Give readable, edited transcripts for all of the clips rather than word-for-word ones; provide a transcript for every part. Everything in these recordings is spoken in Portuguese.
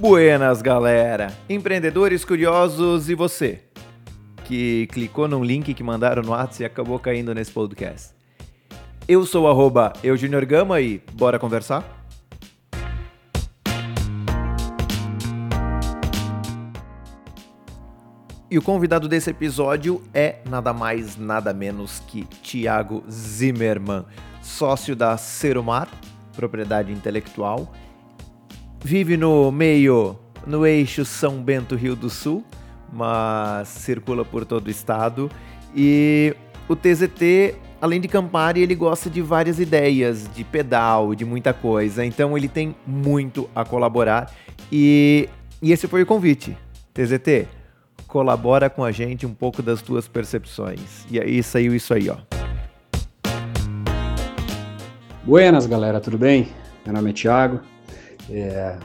Buenas, galera! Empreendedores curiosos e você, que clicou num link que mandaram no WhatsApp e acabou caindo nesse podcast. Eu sou @eujuniorgama e bora conversar? E o convidado desse episódio é nada mais, nada menos que Thiago Zimmermann, sócio da Cerumar, propriedade intelectual. Vive no eixo São Bento, Rio do Sul, mas circula por todo o estado. E o TZT, além de campari, ele gosta de várias ideias, de pedal, de muita coisa. Então ele tem muito a colaborar. E esse foi o convite. TZT, colabora com a gente um pouco das tuas percepções. E aí saiu isso aí, ó. Buenas, galera, tudo bem? Meu nome é Thiago.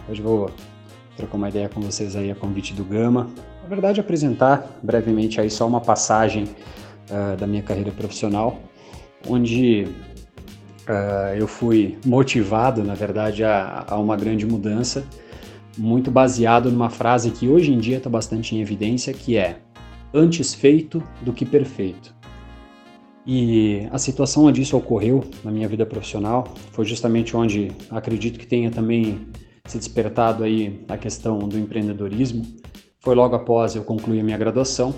Hoje vou trocar uma ideia com vocês aí a convite do Gama. Na verdade, apresentar brevemente aí só uma passagem da minha carreira profissional, onde eu fui motivado, na verdade, a uma grande mudança, muito baseado numa frase que hoje em dia está bastante em evidência, que é antes feito do que perfeito. E a situação onde isso ocorreu na minha vida profissional foi justamente onde acredito que tenha também se despertado aí a questão do empreendedorismo. Foi logo após eu concluir a minha graduação.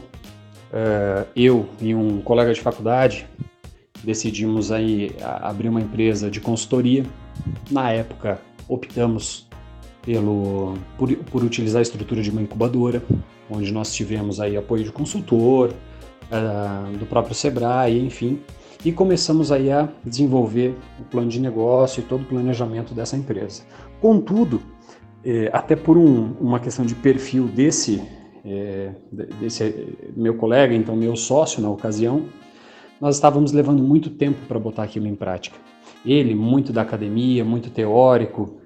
Eu e um colega de faculdade decidimos aí abrir uma empresa de consultoria. Na época, optamos por utilizar a estrutura de uma incubadora, onde nós tivemos aí apoio de consultor, do próprio Sebrae, enfim, e começamos aí a desenvolver o plano de negócio e todo o planejamento dessa empresa. Contudo, até por uma questão de perfil desse meu colega, então meu sócio na ocasião, nós estávamos levando muito tempo para botar aquilo em prática. Ele, muito da academia, muito teórico,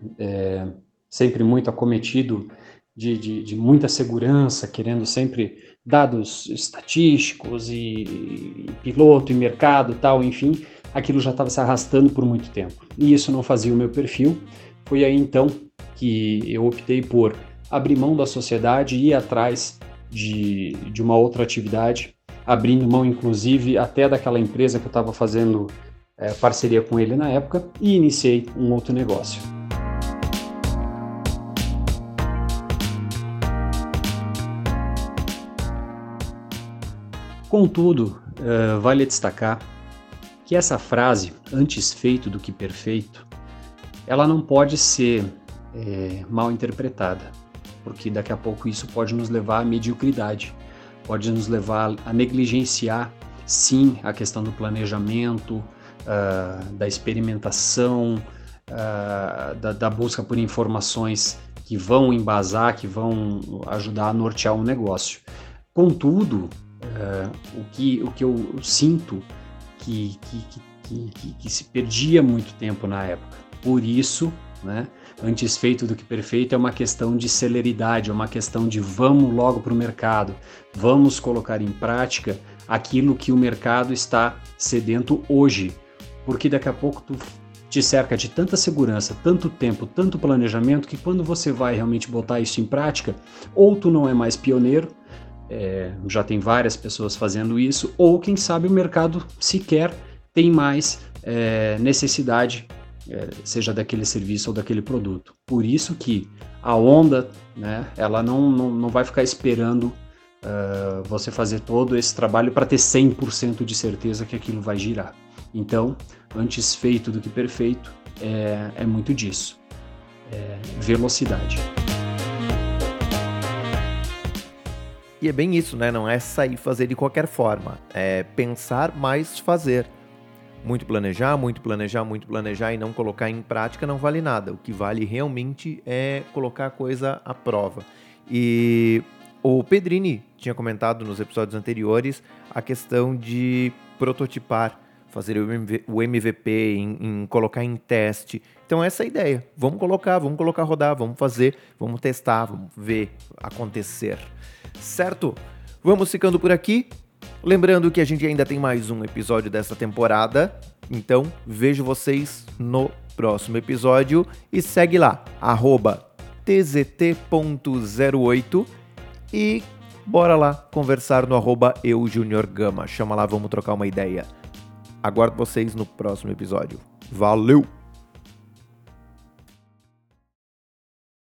sempre muito acometido de muita segurança, querendo sempre dados estatísticos e piloto e mercado e tal, enfim, aquilo já estava se arrastando por muito tempo. E isso não fazia o meu perfil. Foi aí então que eu optei por abrir mão da sociedade e ir atrás de uma outra atividade, abrindo mão inclusive até daquela empresa que eu estava fazendo parceria com ele na época, e iniciei um outro negócio. Contudo, vale destacar que essa frase, antes feito do que perfeito, ela não pode ser mal interpretada, porque daqui a pouco isso pode nos levar à mediocridade, pode nos levar a negligenciar, sim, a questão do planejamento, da experimentação, da busca por informações que vão embasar, que vão ajudar a nortear um negócio. Contudo, o que eu sinto que se perdia muito tempo na época. Por isso, né, antes feito do que perfeito é uma questão de celeridade, é uma questão de vamos logo para o mercado, vamos colocar em prática aquilo que o mercado está sedento hoje, porque daqui a pouco tu te cerca de tanta segurança, tanto tempo, tanto planejamento, que quando você vai realmente botar isso em prática, ou tu não é mais pioneiro, já tem várias pessoas fazendo isso, ou quem sabe o mercado sequer tem mais necessidade, seja daquele serviço ou daquele produto. Por isso que a onda, né, ela não vai ficar esperando você fazer todo esse trabalho para ter 100% de certeza que aquilo vai girar. Então, antes feito do que perfeito é muito disso. Velocidade. E é bem isso, né? Não é sair fazer de qualquer forma. É pensar, mas fazer. Muito planejar, muito planejar, muito planejar e não colocar em prática não vale nada. O que vale realmente é colocar a coisa à prova. E o Pedrini tinha comentado nos episódios anteriores a questão de prototipar, fazer o MVP, em colocar em teste. Então essa é a ideia. Vamos colocar rodar, vamos fazer, vamos testar, vamos ver acontecer. Certo? Vamos ficando por aqui. Lembrando que a gente ainda tem mais um episódio dessa temporada, então vejo vocês no próximo episódio e segue lá, @tzt.08 e bora lá conversar no @eujuniorgama. Chama lá, vamos trocar uma ideia. Aguardo vocês no próximo episódio. Valeu!